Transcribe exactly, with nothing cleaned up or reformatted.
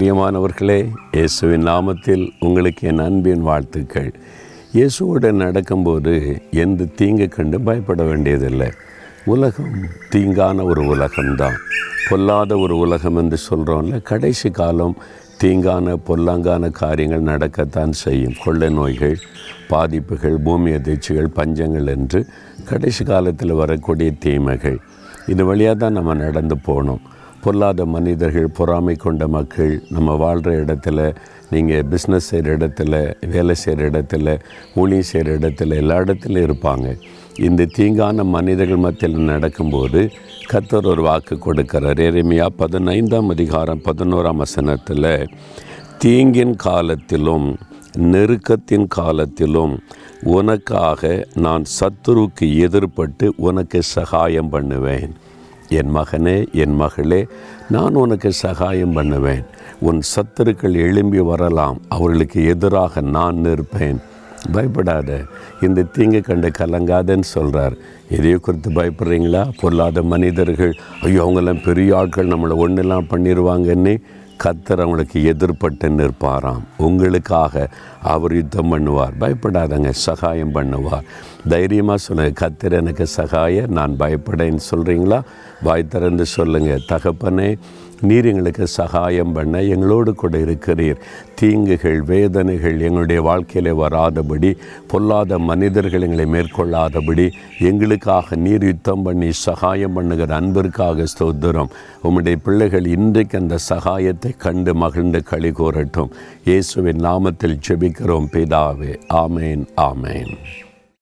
பிரியமானவர்களே, இயேசுவின் நாமத்தில் உங்களுக்கு என் அன்பின் வாழ்த்துக்கள். இயேசுவுடன் நடக்கும்போது எந்த தீங்கு கண்டு பயப்பட வேண்டியதில்லை. உலகம் தீங்கான ஒரு உலகம்தான், பொல்லாத ஒரு உலகம் என்று சொல்கிறோம்ல. கடைசி காலம் தீங்கான பொல்லாங்கான காரியங்கள் நடக்கத்தான் செய்யும். கொள்ளை நோய்கள், பாதிப்புகள், பூமி அதிர்ச்சிகள், பஞ்சங்கள் என்று கடைசி காலத்தில் வரக்கூடிய தீமைகள். இது வழியாக தான் நம்ம நடந்து போனோம். பொல்லாத மனிதர்கள், பொறாமை கொண்ட மக்கள், நம்ம வாழ்கிற இடத்துல, நீங்கள் பிஸ்னஸ் செய்கிற இடத்துல, வேலை செய்கிற இடத்துல, ஊழிய செய்கிற இடத்துல, எல்லா இடத்துலையும் இருப்பாங்க. இந்த தீங்கான மனிதர்கள் மத்தியில் நடக்கும்போது கர்த்தர் ஒரு வாக்கு கொடுக்கிறார். எரேமியா பதினைந்தாம் அதிகாரம் பதினோராம் வசனத்தில், தீங்கின் காலத்திலும் நெருக்கத்தின் காலத்திலும் உனக்காக நான் சத்துருவுக்கு எதிர்பட்டு உனக்கு சகாயம் பண்ணுவேன். என் மகனே, என் மகளே, நான் உனக்கு சகாயம் பண்ணுவேன். உன் சத்துருக்கள் எழும்பி வரலாம், அவர்களுக்கு எதிராக நான் நிற்பேன். பயப்படாத, இந்த தீங்கு கண்டு கலங்காதன்னு சொல்கிறார். எதையோ குறித்து பயப்படுறீங்களா? பொல்லாத மனிதர்கள், ஐயோ அவங்கெல்லாம் பெரிய ஆட்கள், நம்மளை ஒன்றெல்லாம் பண்ணிடுவாங்கன்னு. கர்த்தர் அவங்களுக்கு எதிர்பட்டு நிற்பாராம். உங்களுக்காக அவர் யுத்தம் பண்ணுவார். பயப்படாதங்க, சகாயம் பண்ணுவார். தைரியமாக சொல்லுங்கள், கர்த்தர் எனக்கு சகாய, நான் பயப்படேன்னு சொல்கிறீங்களா? வாய் திறந்து சொல்லுங்கள், தகப்பனே நீர் எங்களுக்கு சகாயம் பண்ண எங்களோடு கூட இருக்கிறீர். தீங்குகள், வேதனைகள் எங்களுடைய வாழ்க்கையில் வராதபடி, பொல்லாத மனிதர்கள் எங்களை மேற்கொள்ளாதபடி எங்களுக்காக நீர் யுத்தம் பண்ணி சகாயம் பண்ணுகிற அன்பிற்காக ஸ்தோத்திரம். உம்முடைய பிள்ளைகள் இன்றைக்கு அந்த சகாயத்தை கண்டு மகிழ்ந்து களி கூறட்டும். இயேசுவின் நாமத்தில் ஜெபிக்கிறோம் பிதாவே, ஆமேன், ஆமேன்.